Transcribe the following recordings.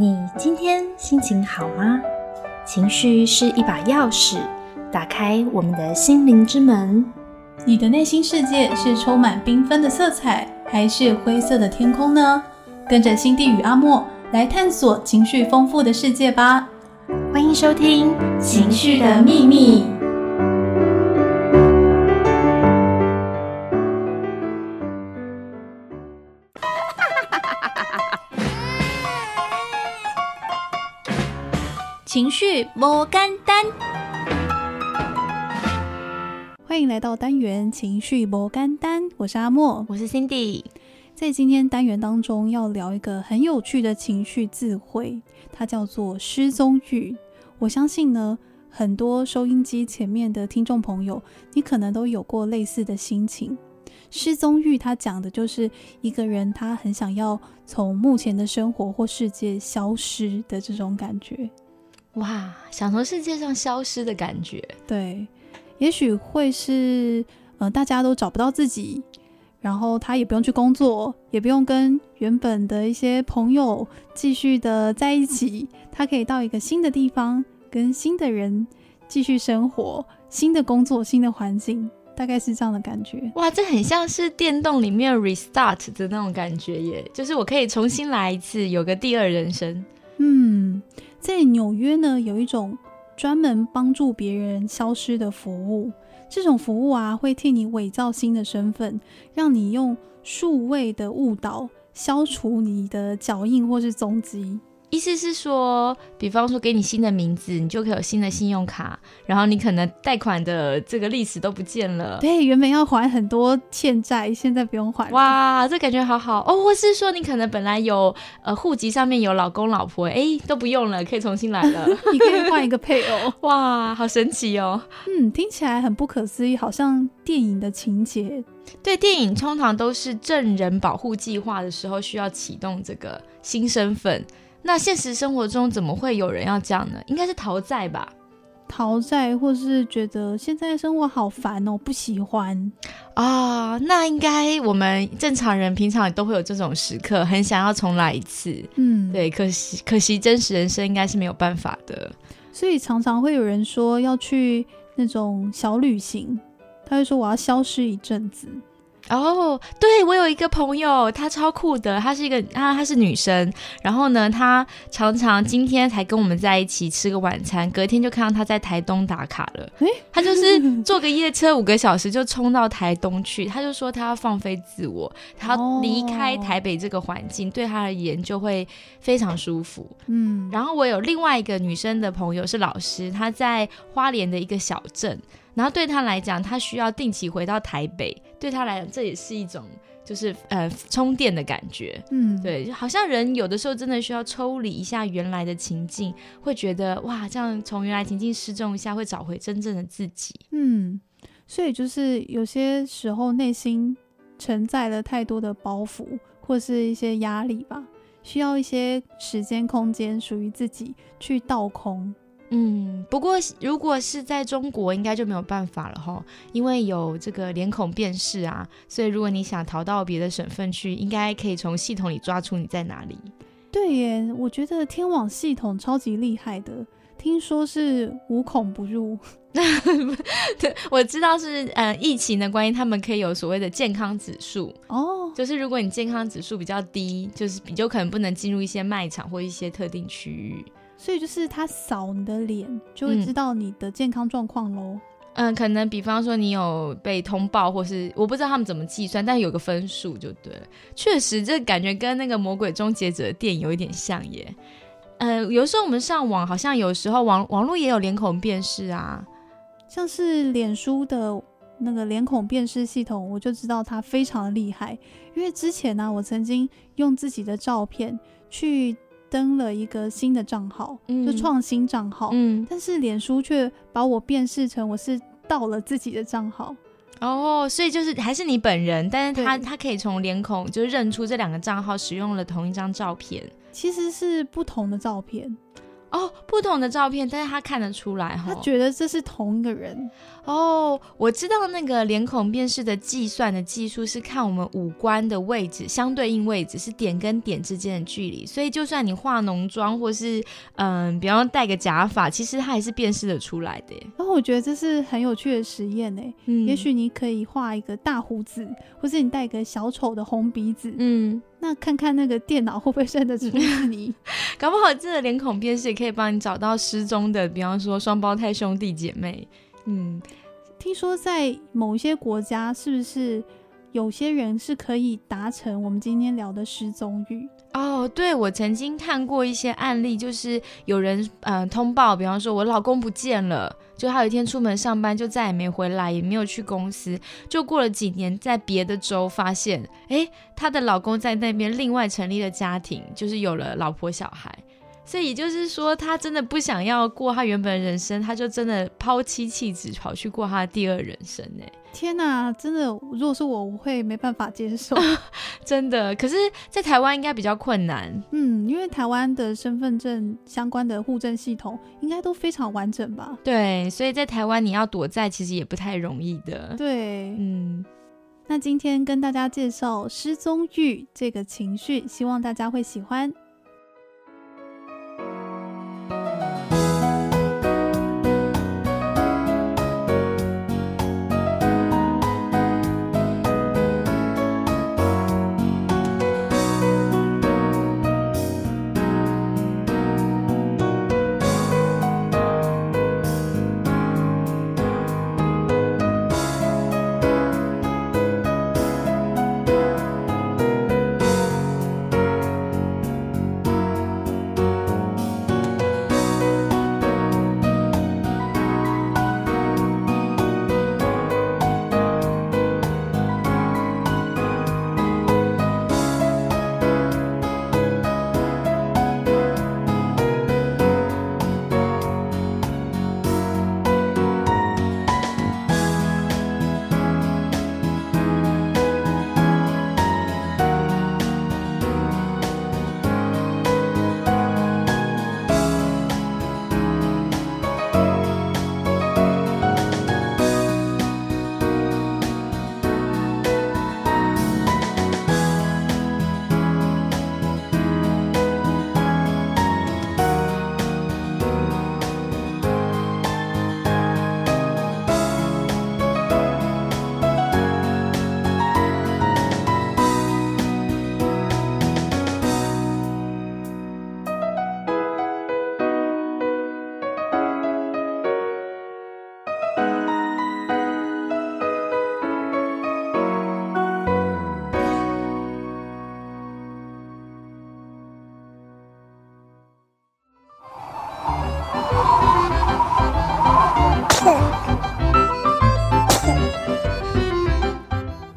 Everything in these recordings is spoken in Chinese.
你今天心情好吗？情绪是一把钥匙，打开我们的心灵之门。你的内心世界是充满缤纷的色彩，还是灰色的天空呢？跟着心地与阿莫来探索情绪丰富的世界吧。欢迎收听《情绪的秘密》。情绪不简单，欢迎来到单元情绪不简单，我是阿莫，我是 Cindy。 在今天单元当中要聊一个很有趣的情绪智慧，它叫做失踪欲。我相信呢，很多收音机前面的听众朋友，你可能都有过类似的心情。失踪欲它讲的就是一个人他很想要从目前的生活或世界消失的这种感觉。哇，想从世界上消失的感觉。对，也许会是大家都找不到自己，然后他也不用去工作，也不用跟原本的一些朋友继续的在一起，他可以到一个新的地方，跟新的人继续生活，新的工作，新的环境，大概是这样的感觉。哇，这很像是电动里面 restart 的那种感觉耶，就是我可以重新来一次，有个第二人生。嗯，在纽约呢，有一种专门帮助别人消失的服务。这种服务啊，会替你伪造新的身份，让你用数位的误导消除你的脚印或是踪迹。意思是说，比方说给你新的名字，你就可以有新的信用卡，然后你可能贷款的这个历史都不见了。对，原本要还很多欠债，现在不用还了。哇，这感觉好好哦！或是说你可能本来有户籍上面有老公老婆，哎，都不用了，可以重新来了。你可以换一个配偶。哇，好神奇哦！嗯，听起来很不可思议，好像电影的情节。对，电影通常都是证人保护计划的时候需要启动这个新身份。那现实生活中怎么会有人要这样呢？应该是逃债吧，逃债或是觉得现在生活好烦哦，不喜欢啊。那应该我们正常人平常都会有这种时刻，很想要重来一次。嗯，对，可惜真实人生应该是没有办法的。所以常常会有人说要去那种小旅行，他会说我要消失一阵子。哦，对，我有一个朋友，她超酷的，她是女生，然后呢，她常常今天才跟我们在一起吃个晚餐，隔天就看到她在台东打卡了。她就是坐个夜车5个小时就冲到台东去，她就说她要放飞自我，她要离开台北这个环境，对她而言就会非常舒服。嗯，然后我有另外一个女生的朋友是老师，她在花莲的一个小镇。然后对他来讲，他需要定期回到台北，对他来讲这也是一种就是充电的感觉。嗯，对，好像人有的时候真的需要抽离一下原来的情境，会觉得哇，这样从原来情境失重一下，会找回真正的自己。嗯，所以就是有些时候内心承载了太多的包袱或是一些压力吧，需要一些时间空间属于自己去倒空。嗯，不过如果是在中国应该就没有办法了吼，因为有这个脸孔辨识啊，所以如果你想逃到别的省份去，应该可以从系统里抓出你在哪里。对耶，我觉得天网系统超级厉害的，听说是无孔不入。对，我知道是疫情的关系，他们可以有所谓的健康指数哦，就是如果你健康指数比较低，就是比较可能不能进入一些卖场或一些特定区域。所以就是他扫你的脸就会知道你的健康状况咯。嗯，可能比方说你有被通报，或是我不知道他们怎么计算，但有个分数就对了。确实这感觉跟那个魔鬼终结者的电影有一点像耶。有时候我们上网好像有时候网络也有脸孔辨识啊，像是脸书的那个脸孔辨识系统，我就知道它非常的厉害。因为之前啊，我曾经用自己的照片去登了一个新的账号，就创新账号，但是脸书却把我辨识成我是盗了自己的账号。哦，所以就是还是你本人，但是他可以从脸孔就认出这2个账号使用了同一张照片，其实是不同的照片。哦，不同的照片，但是他看得出来，他觉得这是同一个人。哦，我知道那个脸孔辨识的计算的技术是看我们五官的位置，相对应位置是点跟点之间的距离，所以就算你化浓妆或是比方戴个假发，其实它还是辨识得出来的耶。然后我觉得这是很有趣的实验耶，也许你可以画一个大胡子，或是你戴一个小丑的红鼻子，那看看那个电脑会不会认得出你搞不好这个脸孔辨识也可以帮你找到失踪的，比方说双胞胎兄弟姐妹。听说在某一些国家是不是有些人是可以达成我们今天聊的失踪率？哦，对，我曾经看过一些案例，就是有人通报，比方说我老公不见了，就他有一天出门上班就再也没回来，也没有去公司，就过了几年在别的州发现他的老公在那边另外成立了家庭，就是有了老婆小孩，所以也就是说他真的不想要过他原本的人生，他就真的抛妻弃子跑去过他的第二人生。天哪，真的如果是我会没办法接受真的，可是在台湾应该比较困难。因为台湾的身份证相关的户政系统应该都非常完整吧。对，所以在台湾你要躲在其实也不太容易的。对，那今天跟大家介绍失踪欲这个情绪，希望大家会喜欢。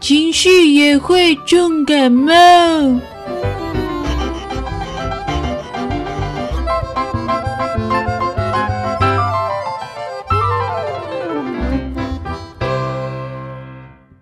情绪也会重感冒。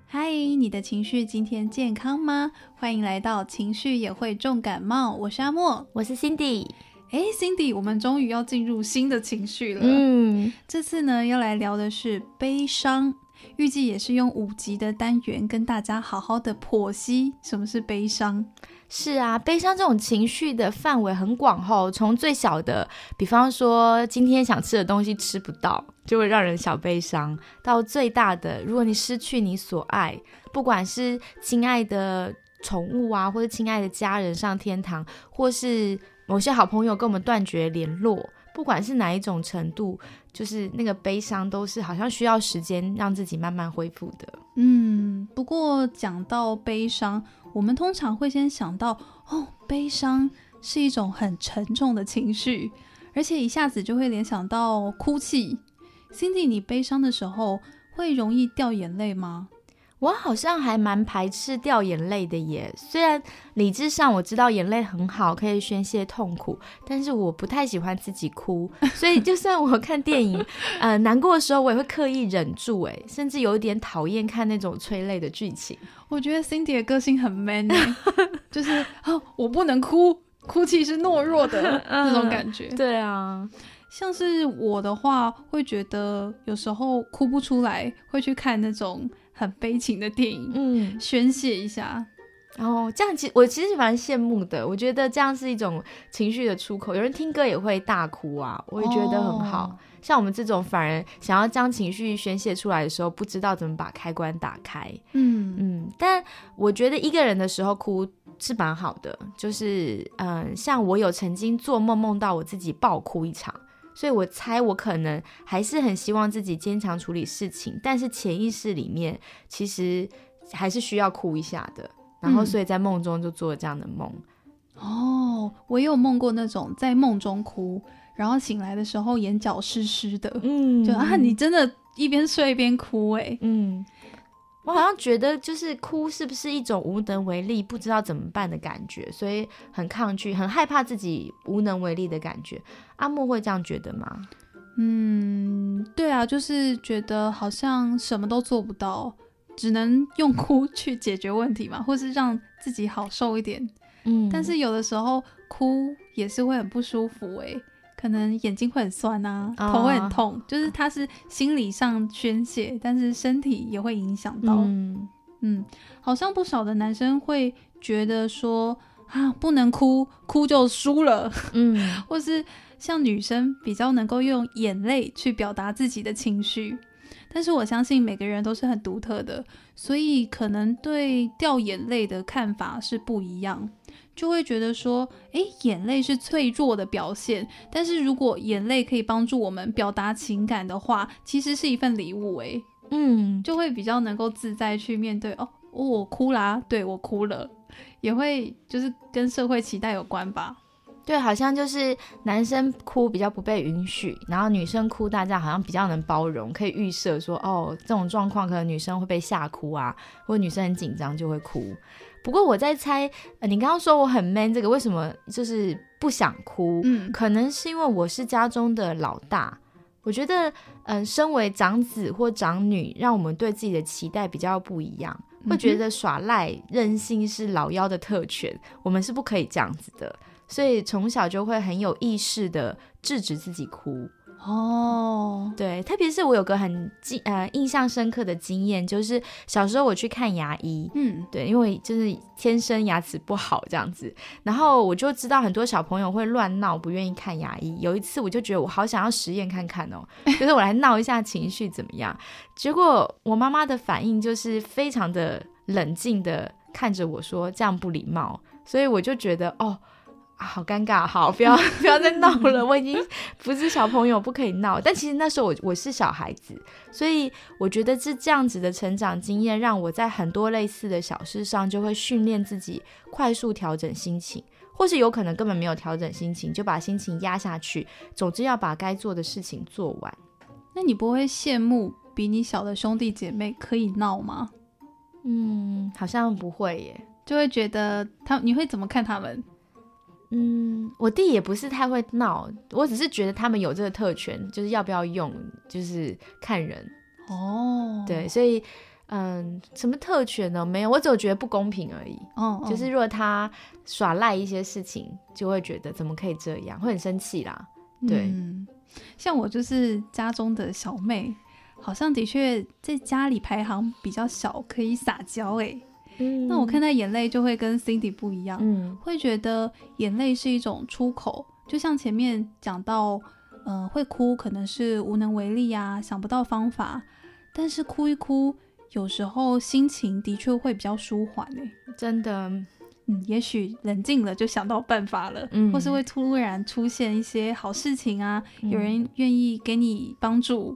嗨，你的情绪今天健康吗？欢迎来到情绪也会重感冒，我是阿莫，我是 Cindy。Cindy， 我们终于要进入新的情绪了。这次呢要来聊的是悲伤，预计也是用5集的单元跟大家好好的剖析什么是悲伤。是啊，悲伤这种情绪的范围很广厚，从最小的，比方说今天想吃的东西吃不到，就会让人小悲伤，到最大的，如果你失去你所爱，不管是亲爱的宠物啊，或是亲爱的家人上天堂，或是某些好朋友跟我们断绝联络，不管是哪一种程度，就是那个悲伤都是好像需要时间让自己慢慢恢复的。不过讲到悲伤，我们通常会先想到悲伤是一种很沉重的情绪，而且一下子就会联想到哭泣。 Cindy， 你悲伤的时候会容易掉眼泪吗？我好像还蛮排斥掉眼泪的耶，虽然理智上我知道眼泪很好，可以宣泄痛苦，但是我不太喜欢自己哭，所以就算我看电影难过的时候我也会刻意忍住，甚至有一点讨厌看那种催泪的剧情。我觉得 Cindy 的个性很 man 就是我不能哭，哭泣是懦弱的那种感觉。对啊，像是我的话会觉得有时候哭不出来会去看那种很悲情的电影，嗯，宣泄一下。哦，这样我其实蛮羡慕的，我觉得这样是一种情绪的出口。有人听歌也会大哭啊，我也觉得很好，哦，像我们这种反而想要将情绪宣泄出来的时候不知道怎么把开关打开。嗯嗯，但我觉得一个人的时候哭是蛮好的，就是像我有曾经做梦梦到我自己爆哭一场，所以我猜我可能还是很希望自己坚强处理事情，但是潜意识里面其实还是需要哭一下的，然后所以在梦中就做了这样的梦。哦，我也有梦过那种在梦中哭，然后醒来的时候眼角湿湿的，嗯，就啊你真的一边睡一边哭耶。嗯，我好像觉得就是哭是不是一种无能为力不知道怎么办的感觉，所以很抗拒很害怕自己无能为力的感觉。阿莫会这样觉得吗？嗯，对啊，就是觉得好像什么都做不到，只能用哭去解决问题嘛，或是让自己好受一点。嗯，但是有的时候哭也是会很不舒服耶，可能眼睛会很酸啊，头会很痛，就是它是心理上宣泄，但是身体也会影响到。嗯嗯，好像不少的男生会觉得说啊不能哭，哭就输了。嗯，或是像女生比较能够用眼泪去表达自己的情绪，但是我相信每个人都是很独特的，所以可能对掉眼泪的看法是不一样，就会觉得说诶，眼泪是脆弱的表现，但是如果眼泪可以帮助我们表达情感的话，其实是一份礼物耶。嗯，就会比较能够自在去面对。 哦我哭啦，对，我哭了，也会就是跟社会期待有关吧。对，好像就是男生哭比较不被允许，然后女生哭大家好像比较能包容，可以预设说哦这种状况可能女生会被吓哭啊，或者女生很紧张就会哭。不过我在猜，你刚刚说我很 man 这个为什么就是不想哭，嗯，可能是因为我是家中的老大，我觉得身为长子或长女让我们对自己的期待比较不一样，会觉得耍赖任性是老幺的特权，我们是不可以这样子的，所以从小就会很有意识的制止自己哭。哦，对，特别是我有个很印象深刻的经验，就是小时候我去看牙医，嗯，对，因为就是天生牙齿不好这样子，然后我就知道很多小朋友会乱闹不愿意看牙医，有一次我就觉得我好想要实验看看哦，就是我来闹一下情绪怎么样。结果我妈妈的反应就是非常的冷静的看着我说这样不礼貌，所以我就觉得哦啊，好尴尬，好不要再闹了，我已经不是小朋友不可以闹。但其实那时候我是小孩子，所以我觉得是这样子的成长经验让我在很多类似的小事上就会训练自己快速调整心情，或是有可能根本没有调整心情就把心情压下去，总之要把该做的事情做完。那你不会羡慕比你小的兄弟姐妹可以闹吗？嗯，好像不会耶。就会觉得你会怎么看他们？嗯，我弟也不是太会闹，我只是觉得他们有这个特权，就是要不要用就是看人。哦，对，所以什么特权呢？没有，我只有觉得不公平而已。哦，就是如果他耍赖一些事情就会觉得怎么可以这样，会很生气啦。对，嗯，像我就是家中的小妹，好像的确在家里排行比较小，可以撒娇欸。那我看待眼泪就会跟 Cindy 不一样，嗯，会觉得眼泪是一种出口，就像前面讲到会哭可能是无能为力啊，想不到方法，但是哭一哭有时候心情的确会比较舒缓欸。真的，嗯，也许冷静了就想到办法了，嗯，或是会突然出现一些好事情啊，嗯，有人愿意给你帮助，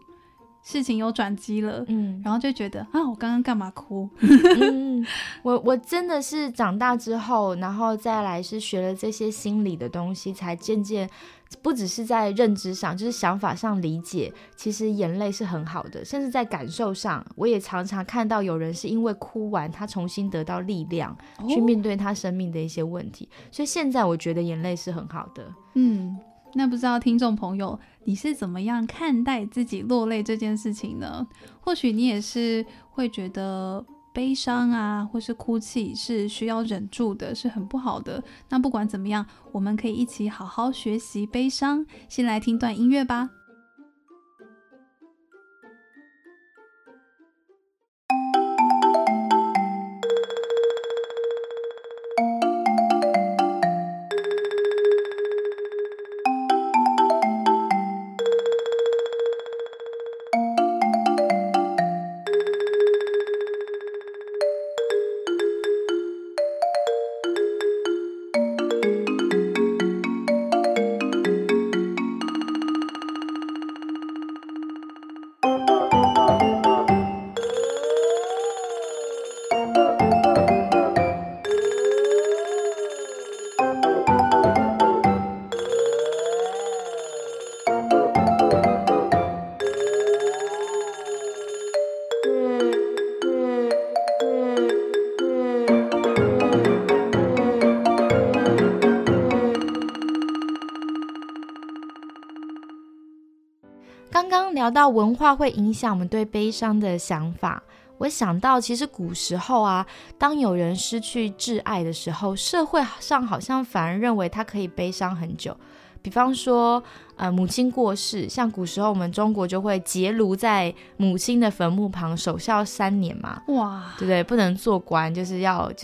事情有转机了，嗯，然后就觉得啊我刚刚干嘛哭。嗯，我真的是长大之后，然后再来是学了这些心理的东西，才渐渐不只是在认知上就是想法上理解其实眼泪是很好的，甚至在感受上我也常常看到有人是因为哭完他重新得到力量，哦，去面对他生命的一些问题，所以现在我觉得眼泪是很好的。嗯，那不知道听众朋友你是怎么样看待自己落泪这件事情呢？或许你也是会觉得悲伤啊或是哭泣是需要忍住的，是很不好的。那不管怎么样，我们可以一起好好学习悲伤。先来听段音乐吧。刚刚聊到文化会影响我们对悲伤的想法，我想到其实古时候啊，当有人失去挚爱的时候，社会上好像反而认为他可以悲伤很久。比方说母亲过世，像古时候我们中国就会结庐在母亲的坟墓旁守孝3年嘛，哇，对不对？不能做官，就是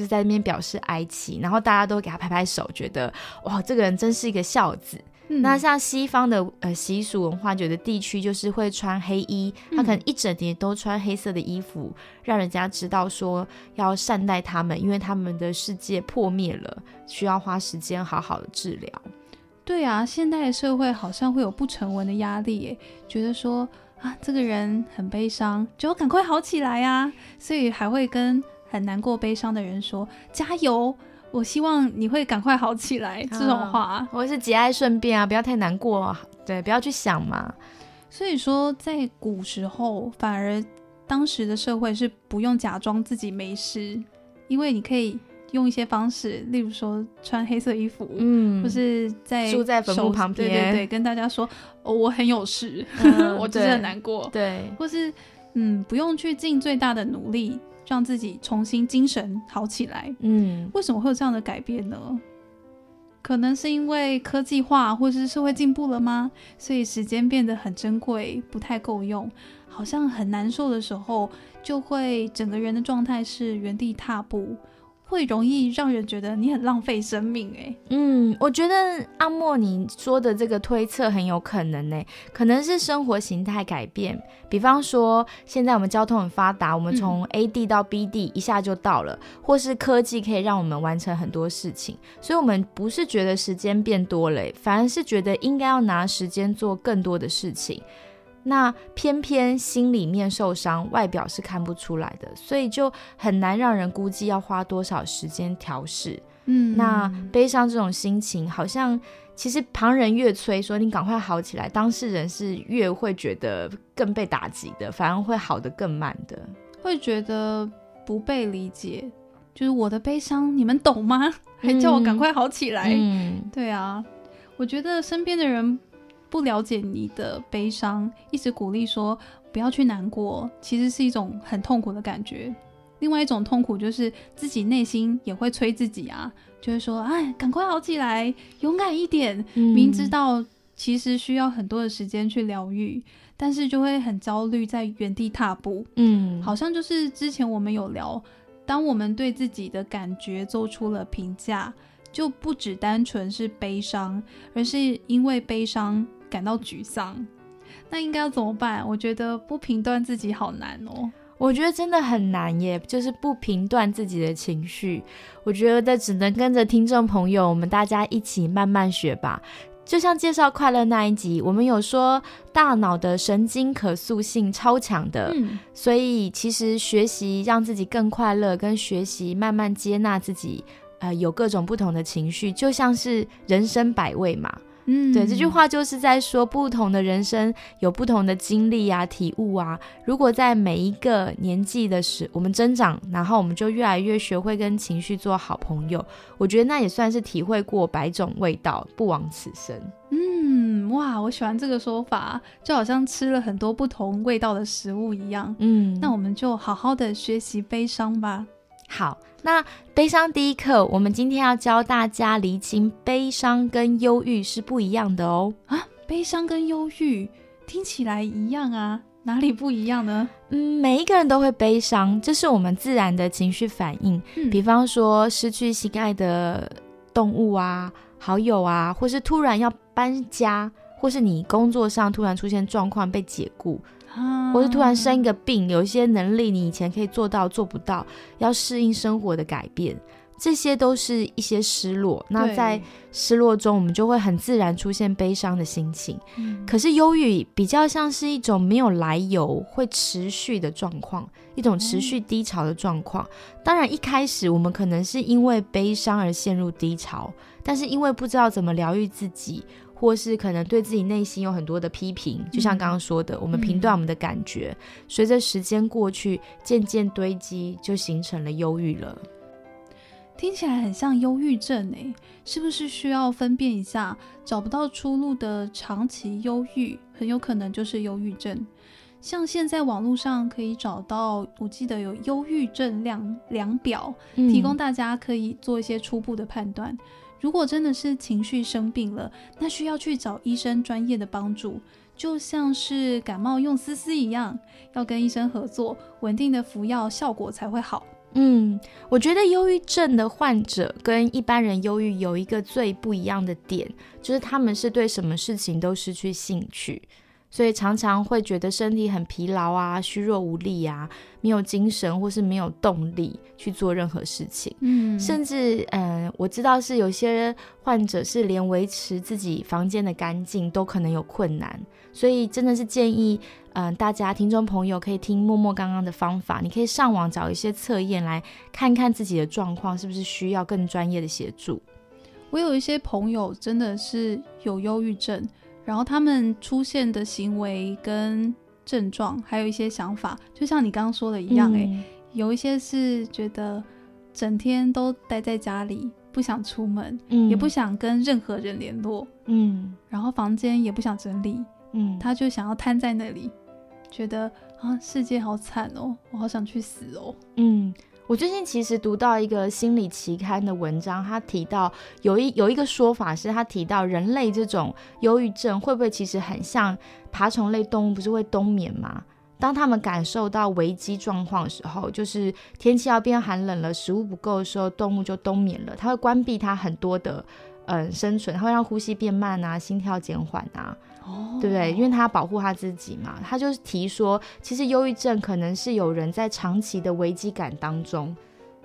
在那边表示哀戚，然后大家都给他拍拍手，觉得哇，这个人真是一个孝子。那像西方的习俗文化，有的地区就是会穿黑衣，他可能一整年都穿黑色的衣服，让人家知道说要善待他们，因为他们的世界破灭了，需要花时间好好的治疗。对啊，现代的社会好像会有不成文的压力耶，觉得说啊，这个人很悲伤，就赶快好起来啊，所以还会跟很难过悲伤的人说加油，我希望你会赶快好起来，这种话我是节哀顺变啊，不要太难过啊，对，不要去想嘛。所以说在古时候，反而当时的社会是不用假装自己没事，因为你可以用一些方式，例如说穿黑色衣服，或是在住在坟墓旁边，对对对，跟大家说我很有事，我真的很难过，对，或是不用去尽最大的努力让自己重新精神好起来。为什么会有这样的改变呢？可能是因为科技化或是社会进步了吗？所以时间变得很珍贵，不太够用，好像很难受的时候就会整个人的状态是原地踏步，会容易让人觉得你很浪费生命。我觉得阿莫你说的这个推测很有可能可能是生活形态改变。比方说现在我们交通很发达，我们从 A 地到 B 地一下就到了，或是科技可以让我们完成很多事情，所以我们不是觉得时间变多了，反而是觉得应该要拿时间做更多的事情。那偏偏心里面受伤，外表是看不出来的，所以就很难让人估计要花多少时间调适。那悲伤这种心情，好像其实旁人越催说你赶快好起来，当事人是越会觉得更被打击的，反而会好得更慢的，会觉得不被理解，就是我的悲伤你们懂吗？还叫我赶快好起来。对啊，我觉得身边的人不了解你的悲伤，一直鼓励说不要去难过，其实是一种很痛苦的感觉。另外一种痛苦就是自己内心也会催自己啊，就是说哎，赶快好起来，勇敢一点，明知道其实需要很多的时间去疗愈，但是就会很焦虑，在原地踏步。好像就是之前我们有聊，当我们对自己的感觉做出了评价，就不只单纯是悲伤，而是因为悲伤感到沮丧。那应该要怎么办？我觉得不评断自己好难哦。我觉得真的很难耶，就是不评断自己的情绪，我觉得只能跟着听众朋友，我们大家一起慢慢学吧。就像介绍快乐那一集，我们有说大脑的神经可塑性超强的，所以其实学习让自己更快乐，跟学习慢慢接纳自己有各种不同的情绪，就像是人生百味嘛。对，这句话就是在说不同的人生有不同的经历啊，体悟啊，如果在每一个年纪的时候我们增长，然后我们就越来越学会跟情绪做好朋友，我觉得那也算是体会过100种味道，不枉此生。哇，我喜欢这个说法，就好像吃了很多不同味道的食物一样。嗯，那我们就好好的学习悲伤吧。好，那悲伤第一课，我们今天要教大家厘清悲伤跟忧郁是不一样的哦。啊，悲伤跟忧郁听起来一样啊，哪里不一样呢？每一个人都会悲伤，这是我们自然的情绪反应。比方说失去心爱的动物啊、好友啊，或是突然要搬家，或是你工作上突然出现状况被解雇，或是突然生一个病，有一些能力你以前可以做到做不到，要适应生活的改变，这些都是一些失落。那在失落中我们就会很自然出现悲伤的心情。可是忧郁比较像是一种没有来由会持续的状况，一种持续低潮的状况。当然一开始我们可能是因为悲伤而陷入低潮，但是因为不知道怎么疗愈自己，或是可能对自己内心有很多的批评，就像刚刚说的，我们评断我们的感觉，随着时间过去渐渐堆积，就形成了忧郁了。听起来很像忧郁症耶，是不是需要分辨一下，找不到出路的长期忧郁很有可能就是忧郁症。像现在网络上可以找到，我记得有忧郁症量表，提供大家可以做一些初步的判断。如果真的是情绪生病了，那需要去找医生专业的帮助，就像是感冒用丝丝一样，要跟医生合作，稳定的服药，效果才会好。我觉得忧郁症的患者跟一般人忧郁有一个最不一样的点，就是他们是对什么事情都失去兴趣，所以常常会觉得身体很疲劳啊、虚弱无力啊、没有精神或是没有动力去做任何事情。甚至我知道是有些患者是连维持自己房间的干净都可能有困难，所以真的是建议大家听众朋友可以听默默刚刚的方法，你可以上网找一些测验来看看自己的状况是不是需要更专业的协助。我有一些朋友真的是有忧郁症，然后他们出现的行为跟症状还有一些想法，就像你刚刚说的一样，有一些是觉得整天都待在家里，不想出门，也不想跟任何人联络，然后房间也不想整理，他就想要瘫在那里，觉得啊，世界好惨哦，我好想去死哦。我最近其实读到一个心理期刊的文章，他提到有一个说法是，他提到人类这种忧郁症会不会其实很像爬虫类动物，不是会冬眠吗？当他们感受到危机状况的时候，就是天气要变寒冷了，食物不够的时候，动物就冬眠了，它会关闭它很多的生存，它会让呼吸变慢啊，心跳减缓啊，对不对？因为他保护他自己嘛。他就是提说，其实忧郁症可能是有人在长期的危机感当中，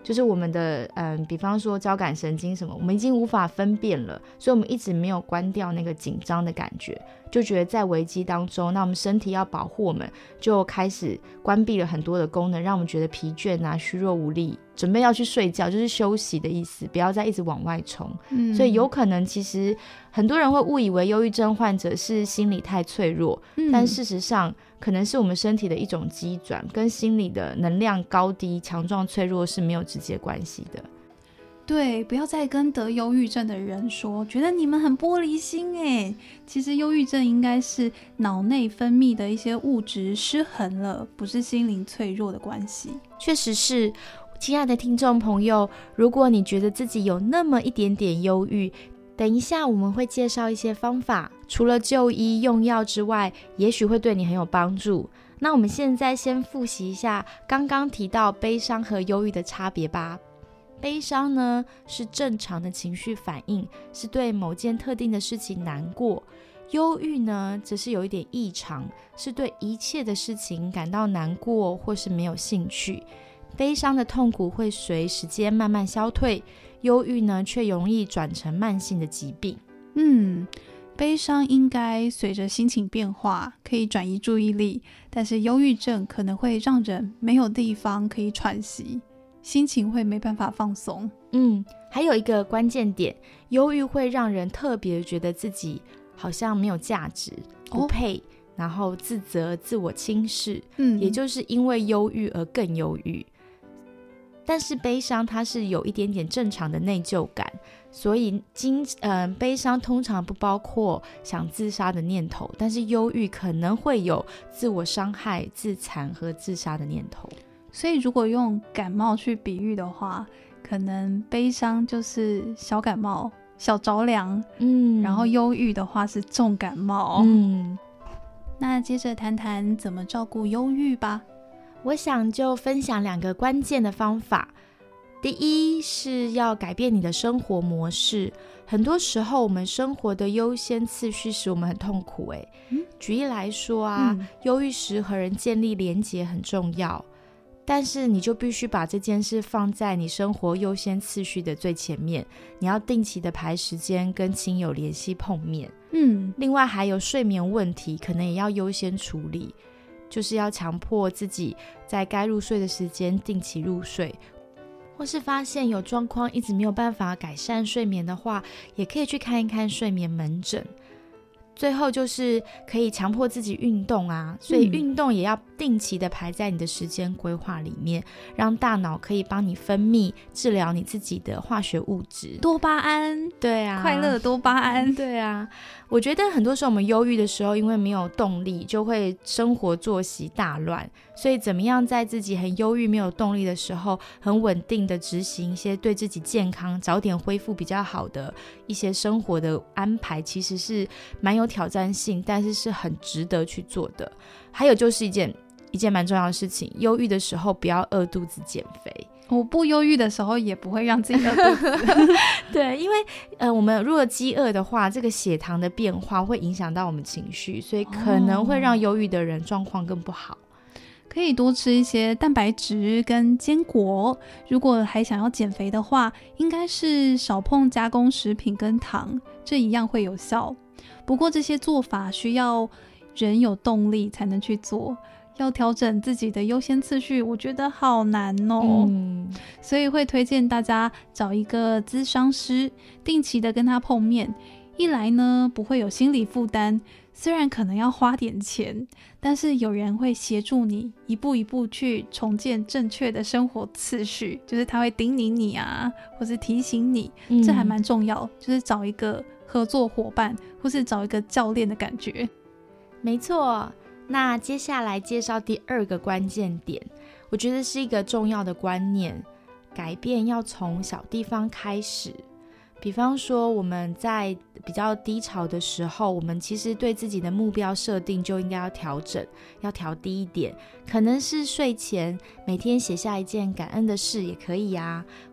就是我们的比方说交感神经什么，我们已经无法分辨了，所以我们一直没有关掉那个紧张的感觉，就觉得在危机当中，那我们身体要保护我们，就开始关闭了很多的功能，让我们觉得疲倦啊、虚弱无力，准备要去睡觉，就是休息的意思，不要再一直往外冲。所以有可能其实很多人会误以为忧郁症患者是心理太脆弱，但事实上可能是我们身体的一种机转，跟心理的能量高低、强壮脆弱是没有直接关系的。对，不要再跟得忧郁症的人说觉得你们很玻璃心耶，其实忧郁症应该是脑内分泌的一些物质失衡了，不是心灵脆弱的关系。确实是。亲爱的听众朋友，如果你觉得自己有那么一点点忧郁，等一下我们会介绍一些方法，除了就医用药之外，也许会对你很有帮助。那我们现在先复习一下刚刚提到悲伤和忧郁的差别吧。悲伤呢，是正常的情绪反应，是对某件特定的事情难过。忧郁呢，则是有一点异常，是对一切的事情感到难过或是没有兴趣。悲伤的痛苦会随时间慢慢消退，忧郁呢却容易转成慢性的疾病。悲伤应该随着心情变化，可以转移注意力，但是忧郁症可能会让人没有地方可以喘息，心情会没办法放松。还有一个关键点，忧郁会让人特别觉得自己好像没有价值，不配，然后自责、自我轻视，也就是因为忧郁而更忧郁。但是悲伤它是有一点点正常的内疚感，所以悲伤通常不包括想自杀的念头，但是忧郁可能会有自我伤害、自残和自杀的念头。所以如果用感冒去比喻的话，可能悲伤就是小感冒、小着凉，然后忧郁的话是重感冒。那接着谈谈怎么照顾忧郁吧。我想就分享2个关键的方法。第一是要改变你的生活模式。很多时候我们生活的优先次序使我们很痛苦举例来说忧郁时和人建立连结很重要，但是你就必须把这件事放在你生活优先次序的最前面，你要定期的排时间跟亲友联系碰面。另外还有睡眠问题可能也要优先处理，就是要强迫自己在该入睡的时间定期入睡，或是发现有状况一直没有办法改善睡眠的话，也可以去看一看睡眠门诊。最后就是可以强迫自己运动所以运动也要定期的排在你的时间规划里面，让大脑可以帮你分泌治疗你自己的化学物质多巴胺。对啊，快乐多巴胺。对啊，我觉得很多时候我们忧郁的时候，因为没有动力，就会生活作息大乱，所以怎么样在自己很忧郁没有动力的时候，很稳定的执行一些对自己健康早点恢复比较好的一些生活的安排，其实是蛮有挑战性，但是是很值得去做的。还有就是一件蛮重要的事情，忧郁的时候不要饿肚子减肥。我不忧郁的时候也不会让自己饿肚子对，因为我们如果饥饿的话，这个血糖的变化会影响到我们情绪，所以可能会让忧郁的人状况更不好。可以多吃一些蛋白质跟坚果，如果还想要减肥的话，应该是少碰加工食品跟糖，这一样会有效。不过这些做法需要人有动力才能去做，要调整自己的优先次序，我觉得好难哦。所以会推荐大家找一个咨商师，定期的跟他碰面。一来呢，不会有心理负担，虽然可能要花点钱，但是有人会协助你一步一步去重建正确的生活次序，就是他会叮咛你或是提醒你，这还蛮重要，就是找一个合作伙伴或是找一个教练的感觉。没错，那接下来介绍第2个关键点，我觉得是一个重要的观念，改变要从小地方开始。比方说我们在比较低潮的时候，我们其实对自己的目标设定就应该要调整，要调低一点，可能是睡前每天写下一件感恩的事也可以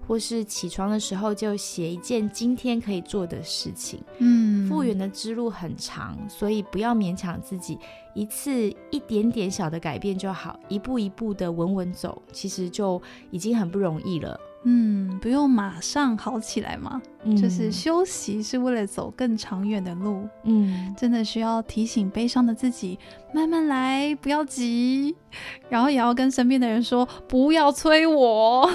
或是起床的时候就写一件今天可以做的事情。复原的之路很长，所以不要勉强自己，一次一点点小的改变就好，一步一步的稳稳走，其实就已经很不容易了。不用马上好起来嘛，就是休息是为了走更长远的路。真的需要提醒悲伤的自己，慢慢来，不要急，然后也要跟身边的人说不要催我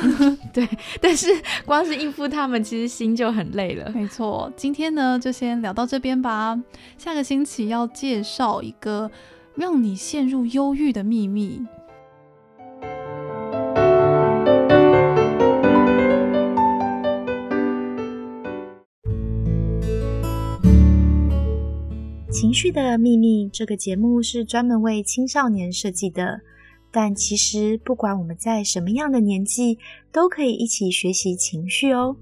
对，但是光是应付他们其实心就很累了。没错，今天呢就先聊到这边吧。下个星期要介绍一个让你陷入忧郁的秘密。情绪的秘密这个节目是专门为青少年设计的，但其实不管我们在什么样的年纪，都可以一起学习情绪哦。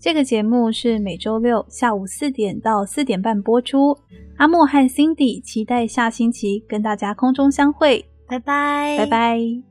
这个节目是每周6下午4点到4点半播出。阿莫和 Cindy 期待下星期跟大家空中相会，拜拜，拜拜。